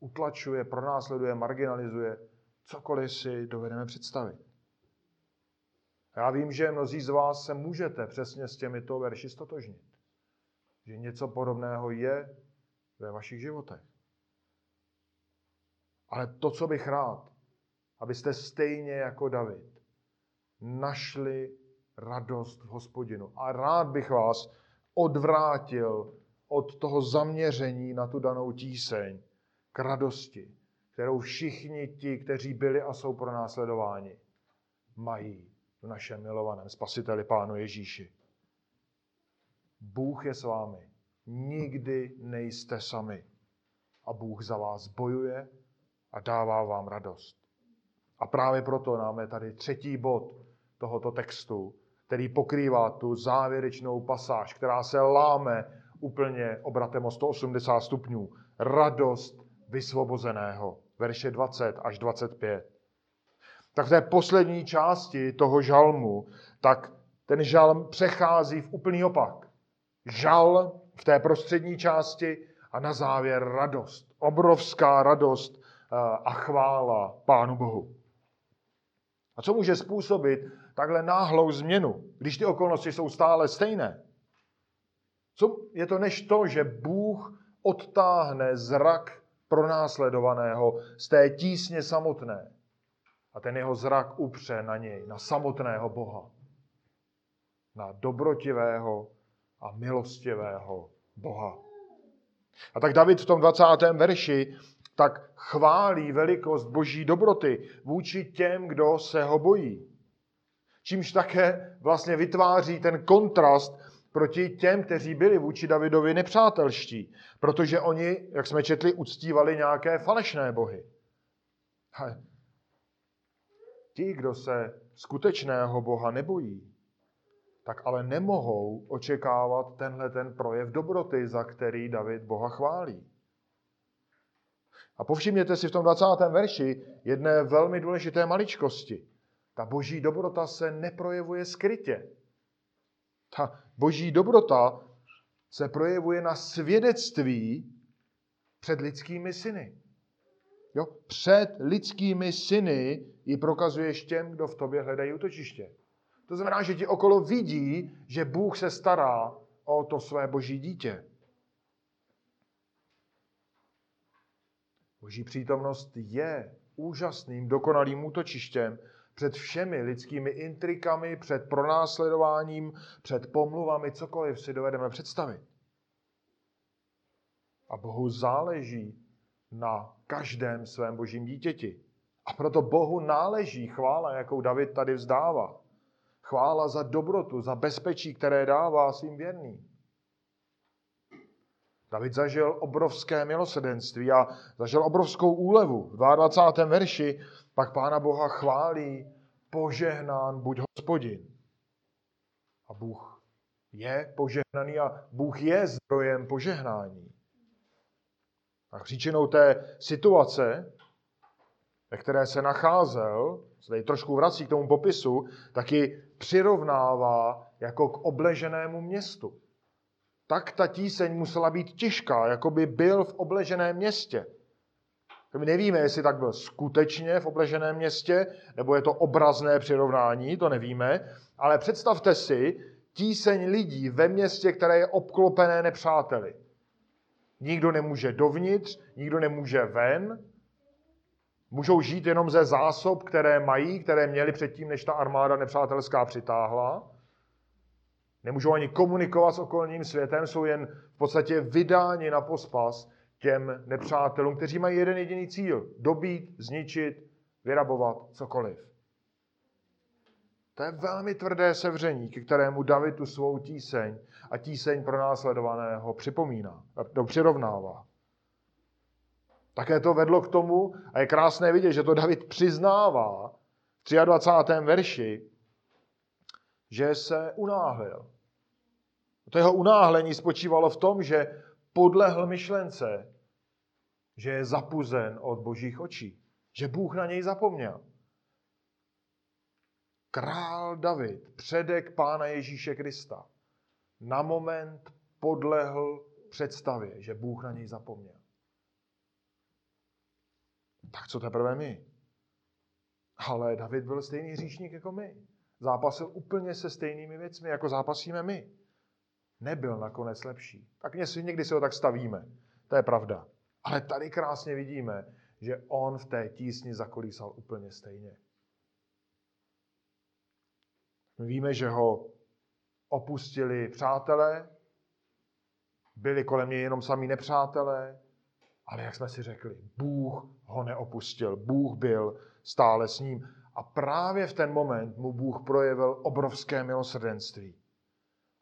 utlačuje, pronásleduje, marginalizuje, cokoliv si dovedeme představit. Já vím, že mnozí z vás se můžete přesně s těmito verši stotožnit. Že něco podobného je ve vašich životech. Ale to, co bych rád, abyste stejně jako David našli radost v Hospodinu. A rád bych vás odvrátil od toho zaměření na tu danou tíseň k radosti, kterou všichni ti, kteří byli a jsou pronásledováni, mají v našem milovaném Spasiteli Pánu Ježíši. Bůh je s vámi. Nikdy nejste sami. A Bůh za vás bojuje a dává vám radost. A právě proto nám je tady třetí bod tohoto textu, který pokrývá tu závěrečnou pasáž, která se láme úplně obratem o sto osmdesát stupňů. Radost vysvobozeného. Verše dvacet až dvacet pět. Tak v té poslední části toho žalmu, tak ten žalm přechází v úplný opak. Žal v té prostřední části a na závěr radost. Obrovská radost a chvála Pánu Bohu. A co může způsobit takhle náhlou změnu, když ty okolnosti jsou stále stejné? Co je to než to, že Bůh odtáhne zrak pronásledovaného z té tísně samotné a ten jeho zrak upře na něj, na samotného Boha, na dobrotivého a milostivého Boha. A tak David v tom dvacátém verši tak chválí velikost boží dobroty vůči těm, kdo se ho bojí. Čímž také vlastně vytváří ten kontrast proti těm, kteří byli vůči Davidovi nepřátelští, protože oni, jak jsme četli, uctívali nějaké falešné bohy. He. Ti, kdo se skutečného Boha nebojí, tak ale nemohou očekávat tenhle ten projev dobroty, za který David Boha chválí. A povšimněte si v tom dvacátém verši jedné velmi důležité maličkosti. Ta boží dobrota se neprojevuje skrytě. Ta boží dobrota se projevuje na svědectví před lidskými syny. Jo? Před lidskými syny ji prokazuješ těm, kdo v tobě hledají útočiště. To znamená, že ti okolo vidí, že Bůh se stará o to své boží dítě. Boží přítomnost je úžasným, dokonalým útočištěm před všemi lidskými intrikami, před pronásledováním, před pomluvami, cokoliv si dovedeme představit. A Bohu záleží na každém svém božím dítěti. A proto Bohu náleží chvála, jakou David tady vzdává. Chvála za dobrotu, za bezpečí, které dává svým věrným. David zažil obrovské milosrdenství a zažil obrovskou úlevu. V dvacátém druhém verši Pak Pána Boha chválí, požehnán buď Hospodin. A Bůh je požehnaný a Bůh je zdrojem požehnání. A příčinou té situace, ve které se nacházel, se tady trošku vrací k tomu popisu, taky přirovnává jako k obleženému městu. Tak ta tíseň musela být těžká, jako by byl v obleženém městě. My nevíme, jestli tak byl skutečně v obleženém městě, nebo je to obrazné přirovnání, to nevíme. Ale představte si tíseň lidí ve městě, které je obklopené nepřáteli. Nikdo nemůže dovnitř, nikdo nemůže ven. Můžou žít jenom ze zásob, které mají, které měli předtím, než ta armáda nepřátelská přitáhla. Nemůžou ani komunikovat s okolním světem, jsou jen v podstatě vydáni na pospas těm nepřátelům, kteří mají jeden jediný cíl. Dobít, zničit, vyrabovat, cokoliv. To je velmi tvrdé sevření, ke kterému David tu svou tíseň a tíseň pronásledovaného připomíná, to přirovnává. Také to vedlo k tomu, a je krásné vidět, že to David přiznává v dvacátém třetím verši, že se unáhlil. To jeho unáhlení spočívalo v tom, že podlehl myšlence, že je zapuzen od božích očí, že Bůh na něj zapomněl. Král David, předek Pána Ježíše Krista, na moment podlehl představě, že Bůh na něj zapomněl. Tak co teprve my? Ale David byl stejný hříšník jako my. Zápasil úplně se stejnými věcmi, jako zápasíme my. Nebyl nakonec lepší. Tak někdy se ho tak stavíme. To je pravda. Ale tady krásně vidíme, že on v té tísni zakolísal úplně stejně. My víme, že ho opustili přátelé, byli kolem něj jenom samí nepřátelé, ale jak jsme si řekli, Bůh ho neopustil. Bůh byl stále s ním. A právě v ten moment mu Bůh projevil obrovské milosrdenství.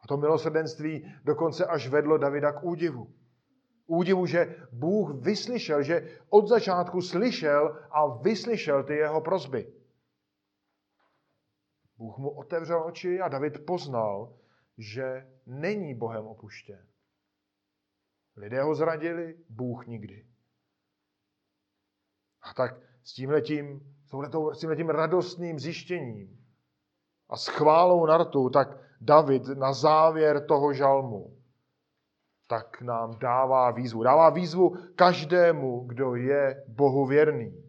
A to milosrdenství dokonce až vedlo Davida k údivu. Údivu, že Bůh vyslyšel, že od začátku slyšel a vyslyšel ty jeho prosby. Bůh mu otevřel oči a David poznal, že není Bohem opuštěn. Lidé ho zradili, Bůh nikdy. A tak s tímhletím, s tímhletím radostným zjištěním a s chválou na rtu, tak David na závěr toho žalmu tak nám dává výzvu. Dává výzvu každému, kdo je Bohu věrný.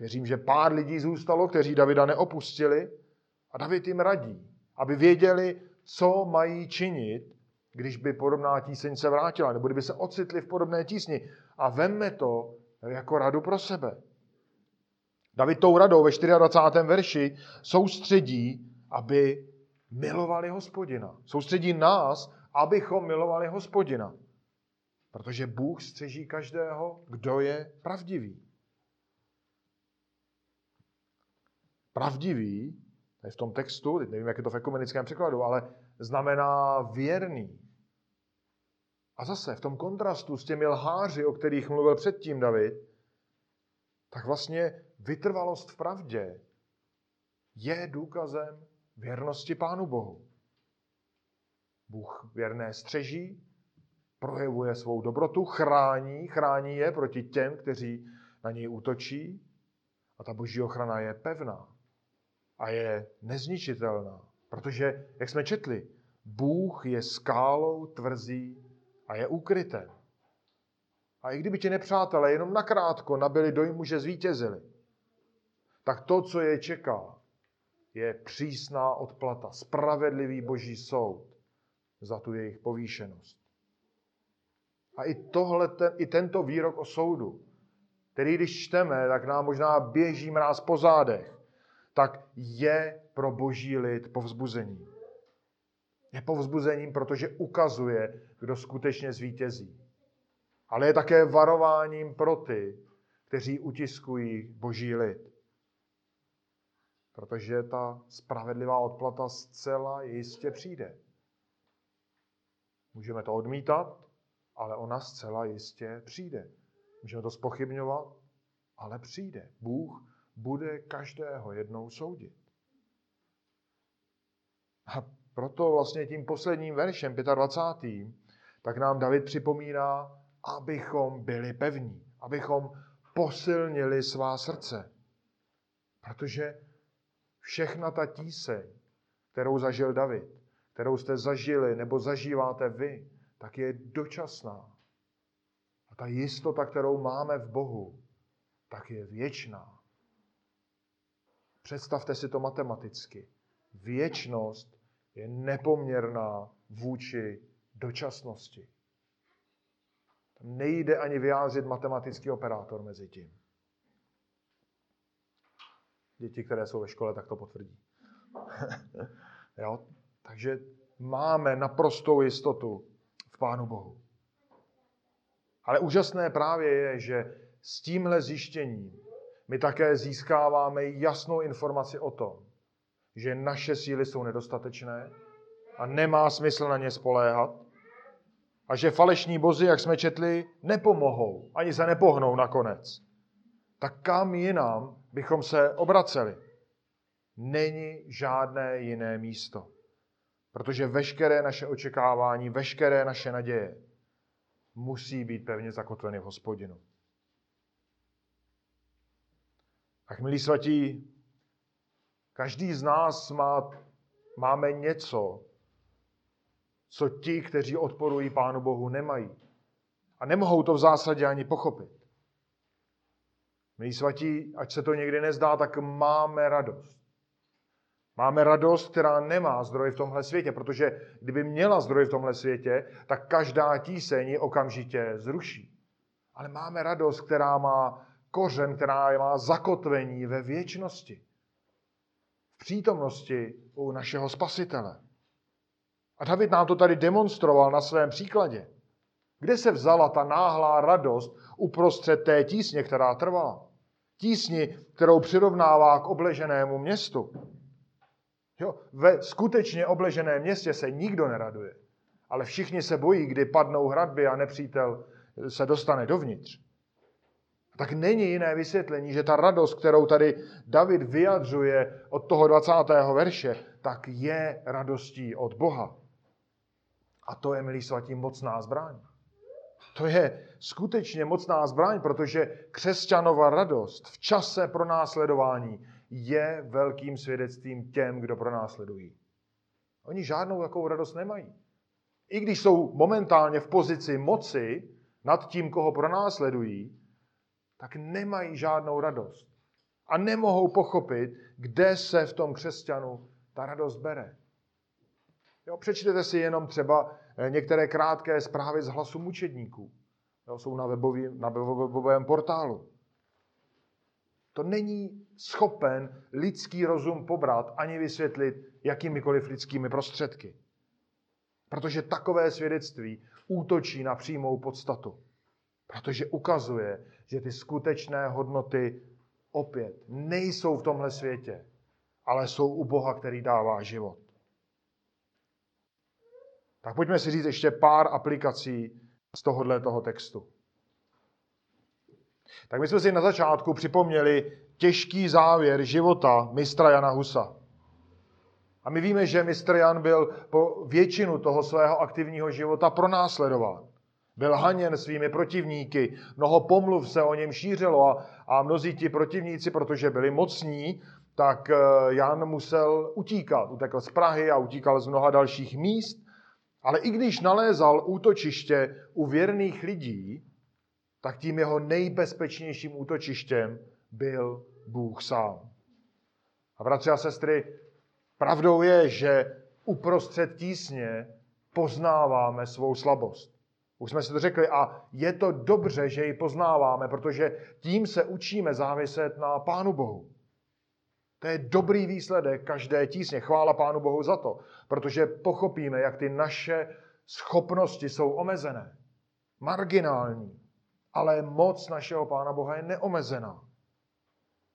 Věřím, že pár lidí zůstalo, kteří Davida neopustili, a David jim radí, aby věděli, co mají činit, když by podobná tíseň se vrátila, nebo kdyby se ocitli v podobné tísni. A vemme to jako radu pro sebe. David tou radou ve dvacátém čtvrtém verši soustředí, aby milovali Hospodina. Soustředí nás, abychom milovali Hospodina. Protože Bůh střeží každého, kdo je pravdivý. Pravdivý, to je v tom textu, teď nevím, jak je to v ekumenickém překladu, ale znamená věrný. A zase v tom kontrastu s těmi lháři, o kterých mluvil předtím David, tak vlastně vytrvalost v pravdě je důkazem věrnosti Pánu Bohu. Bůh věrné střeží, projevuje svou dobrotu, chrání, chrání je proti těm, kteří na něj útočí, a ta boží ochrana je pevná a je nezničitelná, protože, jak jsme četli, Bůh je skálou tvrzí a je úkrytem. A i kdyby ti nepřátelé jenom nakrátko nabili dojmu, že zvítězili, tak to, co je čeká, je přísná odplata, spravedlivý boží soud za tu jejich povýšenost. A i, tohle, ten, i tento výrok o soudu, který když čteme, tak nám možná běží mráz po zádech, tak je pro boží lid povzbuzením. Je povzbuzením, protože ukazuje, kdo skutečně zvítězí. Ale je také varováním pro ty, kteří utiskují boží lid. Protože ta spravedlivá odplata zcela jistě přijde. Můžeme to odmítat, ale ona zcela jistě přijde. Můžeme to zpochybňovat, ale přijde. Bůh bude každého jednou soudit. A proto vlastně tím posledním veršem, dvacátým pátým, tak nám David připomíná, abychom byli pevní, abychom posilnili svá srdce. Protože všechna ta tíseň, kterou zažil David, kterou jste zažili nebo zažíváte vy, tak je dočasná. A ta jistota, kterou máme v Bohu, tak je věčná. Představte si to matematicky. Věčnost je nepoměrná vůči dočasnosti. Tam nejde ani vyjádřit matematický operátor mezi tím. Děti, které jsou ve škole, tak to potvrdí. Jo? Takže máme naprostou jistotu v Pánu Bohu. Ale úžasné právě je, že s tímhle zjištěním my také získáváme jasnou informaci o tom, že naše síly jsou nedostatečné a nemá smysl na ně spoléhat a že falešní bozi, jak jsme četli, nepomohou, ani se nepohnou nakonec. Tak kam jinam bychom se obraceli? Není žádné jiné místo, protože veškeré naše očekávání, veškeré naše naděje musí být pevně zakotveny v Hospodinu. Tak, milí svatí, každý z nás má, máme něco, co ti, kteří odporují Pánu Bohu, nemají. A nemohou to v zásadě ani pochopit. Milí svatí, ať se to někdy nezdá, tak máme radost. Máme radost, která nemá zdroj v tomhle světě, protože kdyby měla zdroj v tomhle světě, tak každá tíseň ji okamžitě zruší. Ale máme radost, která má kořen, která má zakotvení ve věčnosti. V přítomnosti u našeho Spasitele. A David nám to tady demonstroval na svém příkladě. Kde se vzala ta náhlá radost uprostřed té tísně, která trvala? Tísni, kterou přirovnává k obleženému městu. Jo, ve skutečně obleženém městě se nikdo neraduje, ale všichni se bojí, kdy padnou hradby a nepřítel se dostane dovnitř. Tak není jiné vysvětlení, že ta radost, kterou tady David vyjadřuje od toho dvacátého verše, tak je radostí od Boha. A to je, milí svatí, mocná zbraň. To je skutečně mocná zbraň, protože křesťanova radost v čase pronásledování je velkým svědectvím těm, kdo pronásledují. Oni žádnou takovou radost nemají. I když jsou momentálně v pozici moci nad tím, koho pronásledují, tak nemají žádnou radost. A nemohou pochopit, kde se v tom křesťanu ta radost bere. Jo, přečtěte si jenom třeba některé krátké zprávy z Hlasu mučedníků. Jo, jsou na webovém, na webovém portálu. To není schopen lidský rozum pobrat ani vysvětlit jakýmikoliv lidskými prostředky. Protože takové svědectví útočí na přímou podstatu. Protože ukazuje, že ty skutečné hodnoty opět nejsou v tomhle světě, ale jsou u Boha, který dává život. Tak pojďme si říct ještě pár aplikací z tohohle toho textu. Tak my jsme si na začátku připomněli těžký závěr života mistra Jana Husa. A my víme, že mistr Jan byl po většinu toho svého aktivního života pronásledován. Byl haněn svými protivníky, mnoho pomluv se o něm šířilo a, a mnozí ti protivníci, protože byli mocní, tak Jan musel utíkat. Utekl z Prahy a utíkal z mnoha dalších míst, ale i když nalézal útočiště u věrných lidí, tak tím jeho nejbezpečnějším útočištěm byl Bůh sám. A bratři a sestry, pravdou je, že uprostřed tísně poznáváme svou slabost. Už jsme si to řekli a je to dobře, že ji poznáváme, protože tím se učíme záviset na Pánu Bohu. To je dobrý výsledek každé tísně. Chvála Pánu Bohu za to, protože pochopíme, jak ty naše schopnosti jsou omezené, marginální, ale moc našeho Pána Boha je neomezená.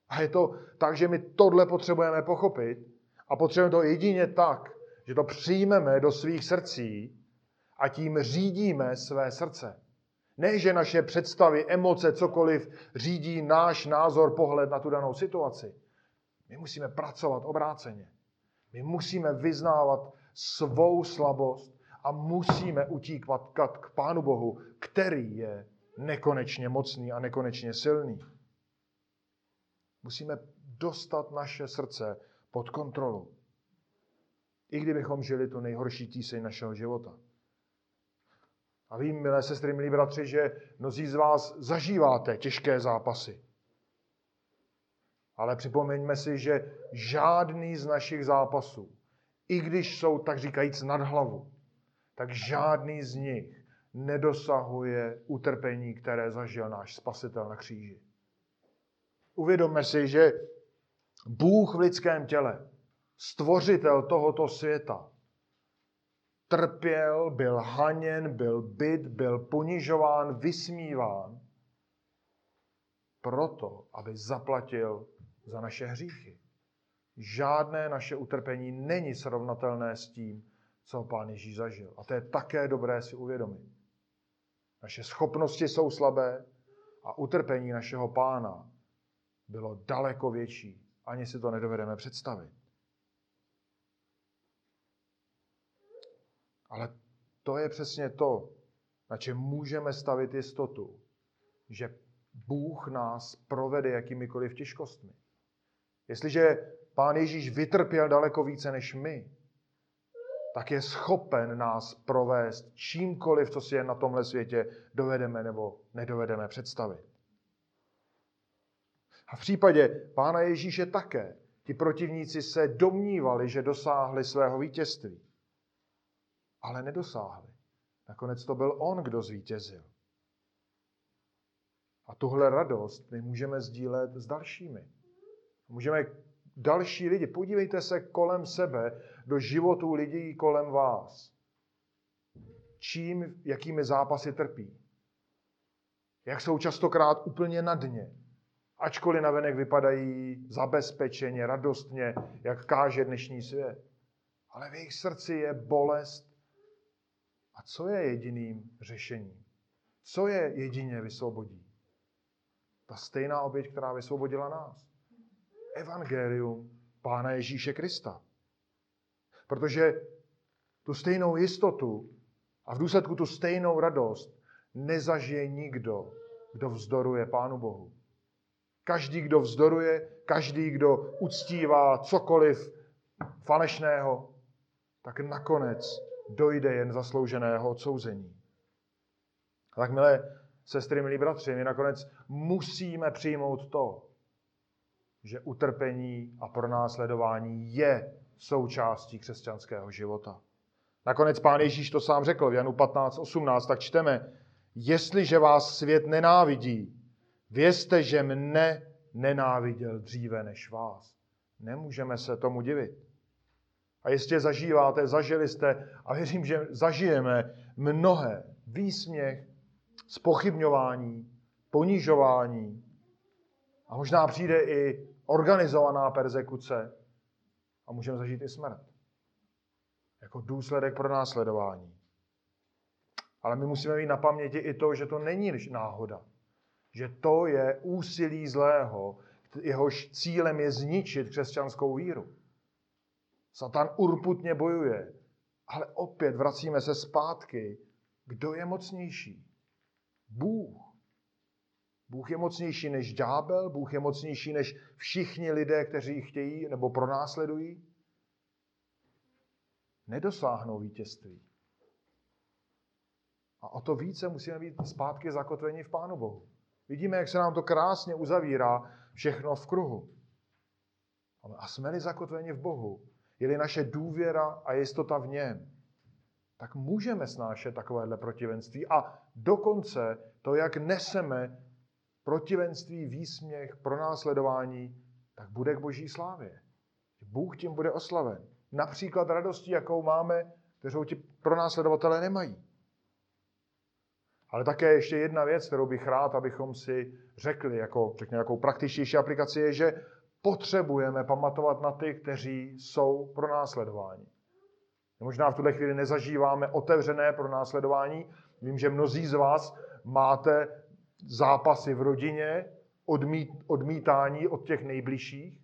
A je to tak, že my tohle potřebujeme pochopit a potřebujeme to jedině tak, že to přijmeme do svých srdcí a tím řídíme své srdce. Ne, že naše představy, emoce, cokoliv řídí náš názor, pohled na tu danou situaci. My musíme pracovat obráceně. My musíme vyznávat svou slabost a musíme utíkat k Pánu Bohu, který je nekonečně mocný a nekonečně silný. Musíme dostat naše srdce pod kontrolu. I kdybychom žili tu nejhorší tíseň našeho života. A vím, milé sestry, milí bratři, že mnozí z vás zažíváte těžké zápasy. Ale připomeňme si, že žádný z našich zápasů, i když jsou tak říkajíc nad hlavu, tak žádný z nich nedosahuje utrpení, které zažil náš Spasitel na kříži. Uvědomme si, že Bůh v lidském těle, Stvořitel tohoto světa, trpěl, byl haněn, byl bit, byl ponižován, vysmíván, proto, aby zaplatil za naše hříchy. Žádné naše utrpení není srovnatelné s tím, co Pán Ježíš zažil. A to je také dobré si uvědomit. Naše schopnosti jsou slabé a utrpení našeho Pána bylo daleko větší. Ani si to nedovedeme představit. Ale to je přesně to, na čem můžeme stavit jistotu, že Bůh nás provede jakýmikoliv těžkostmi. Jestliže Pán Ježíš vytrpěl daleko více než my, tak je schopen nás provést čímkoliv, co si jen na tomhle světě dovedeme nebo nedovedeme představit. A v případě Pána Ježíše také ti protivníci se domnívali, že dosáhli svého vítězství. Ale nedosáhli. Nakonec to byl on, kdo zvítězil. A tuhle radost my můžeme sdílet s dalšími. Můžeme další lidi. Podívejte se kolem sebe do životů lidí kolem vás. Čím, jakými zápasy trpí. Jak jsou častokrát úplně na dně. Ačkoliv navenek vypadají zabezpečeně, radostně, jak káže dnešní svět. Ale v jejich srdci je bolest. A co je jediným řešením? Co je jedině vysvobodí? Ta stejná oběť, která vysvobodila nás. Evangelium Pána Ježíše Krista. Protože tu stejnou jistotu a v důsledku tu stejnou radost nezažije nikdo, kdo vzdoruje Pánu Bohu. Každý, kdo vzdoruje, každý, kdo uctívá cokoliv falešného, tak nakonec dojde jen zaslouženého odsouzení. A tak, milé sestry, milí bratři, my nakonec musíme přijmout to, že utrpení a pronásledování je součástí křesťanského života. Nakonec Pán Ježíš to sám řekl v Janu patnáct osmnáct, tak čteme, jestliže vás svět nenávidí, vězte, že mne nenáviděl dříve než vás. Nemůžeme se tomu divit. A jestli zažíváte, zažili jste, a věřím, že zažijeme mnohé výsměch, zpochybňování, ponižování a možná přijde i organizovaná perzekuce a můžeme zažít i smrt. Jako důsledek pro následování. Ale my musíme mít na paměti i to, že to není náhoda. Že to je úsilí zlého, jehož cílem je zničit křesťanskou víru. Satan urputně bojuje, ale opět vracíme se zpátky, kdo je mocnější? Bůh. Bůh je mocnější než ďábel, Bůh je mocnější než všichni lidé, kteří chtějí nebo pronásledují. Nedosáhnou vítězství. A o to více musíme být zpátky zakotveni v Pánu Bohu. Vidíme, jak se nám to krásně uzavírá všechno v kruhu. A jsme-li zakotveni v Bohu, je-li naše důvěra a jistota v něm, tak můžeme snášet takovéhle protivenství. A dokonce to, jak neseme protivenství, výsměch, pronásledování, tak bude k boží slávě. Bůh tím bude oslaven. Například radostí, jakou máme, kterou ti pronásledovatelé nemají. Ale také ještě jedna věc, kterou bych rád, abychom si řekli, jako řekněme, jakou praktičtější aplikaci je, že potřebujeme pamatovat na ty, kteří jsou pronásledováni. Možná v tuhle chvíli nezažíváme otevřené pronásledování. Vím, že mnozí z vás máte zápasy v rodině, odmít, odmítání od těch nejbližších.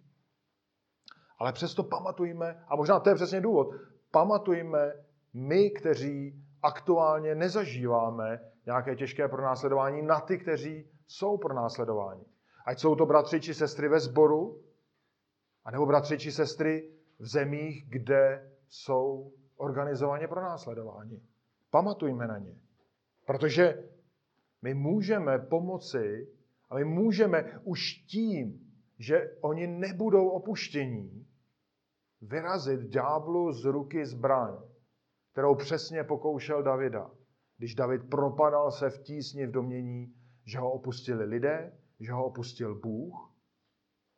Ale přesto pamatujme, a možná to je přesně důvod, pamatujme my, kteří aktuálně nezažíváme nějaké těžké pronásledování, na ty, kteří jsou pronásledováni. Ať jsou to bratři či sestry ve sboru, anebo bratři či sestry v zemích, kde jsou organizovaně pronásledováni. Pamatujme na ně. Protože my můžeme pomoci a my můžeme už tím, že oni nebudou opuštění, vyrazit ďáblu z ruky zbraň, kterou přesně pokoušel Davida, když David propadal se v tísni v domnění, že ho opustili lidé, že ho opustil Bůh.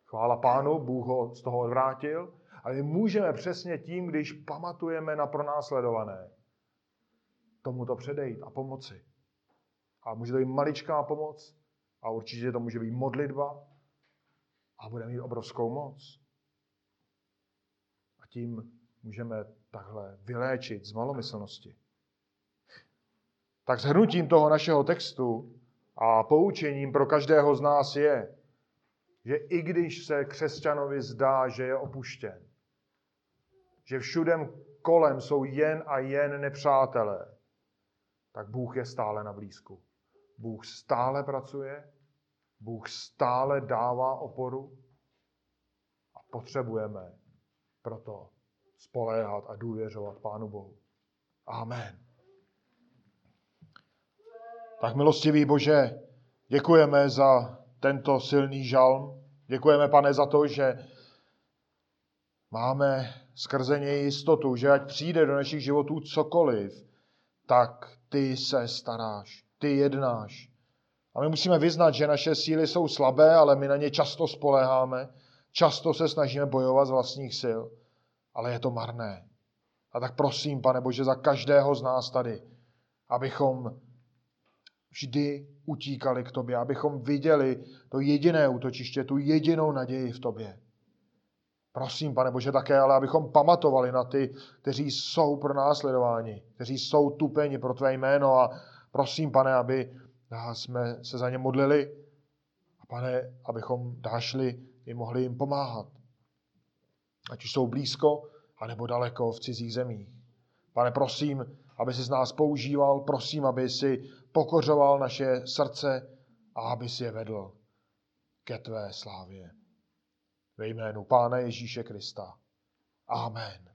Chvála Pánu, Bůh ho z toho odvrátil. A my můžeme přesně tím, když pamatujeme na pronásledované, tomuto předejít a pomoci. A může to být maličká pomoc a určitě to může být modlitba a bude mít obrovskou moc. A tím můžeme takhle vyléčit z malomyslnosti. Tak shrnutím toho našeho textu a poučením pro každého z nás je, že i když se křesťanovi zdá, že je opuštěn, že všude kolem jsou jen a jen nepřátelé, tak Bůh je stále na blízku. Bůh stále pracuje, Bůh stále dává oporu a potřebujeme proto spoléhat a důvěřovat Pánu Bohu. Amen. Tak milostivý Bože, děkujeme za tento silný žalm. Děkujeme, Pane, za to, že máme skrze něj jistotu, že ať přijde do našich životů cokoliv, tak Ty se staráš, Ty jednáš. A my musíme vyznat, že naše síly jsou slabé, ale my na ně často spoléháme, často se snažíme bojovat z vlastních sil, ale je to marné. A tak prosím, Pane Bože, za každého z nás tady, abychom vždy utíkali k Tobě, abychom viděli to jediné útočiště, tu jedinou naději v Tobě. Prosím, Pane Bože, také, ale abychom pamatovali na ty, kteří jsou pronásledováni, kteří jsou tupeni pro Tvé jméno a prosím, Pane, aby jsme se za ně modlili a Pane, abychom dášli i mohli jim pomáhat. Ať už jsou blízko, anebo daleko v cizích zemích. Pane, prosím, aby si z nás používal, prosím, aby si pokořoval naše srdce a aby si je vedl ke Tvé slávě. Ve jménu Pána Ježíše Krista. Amen.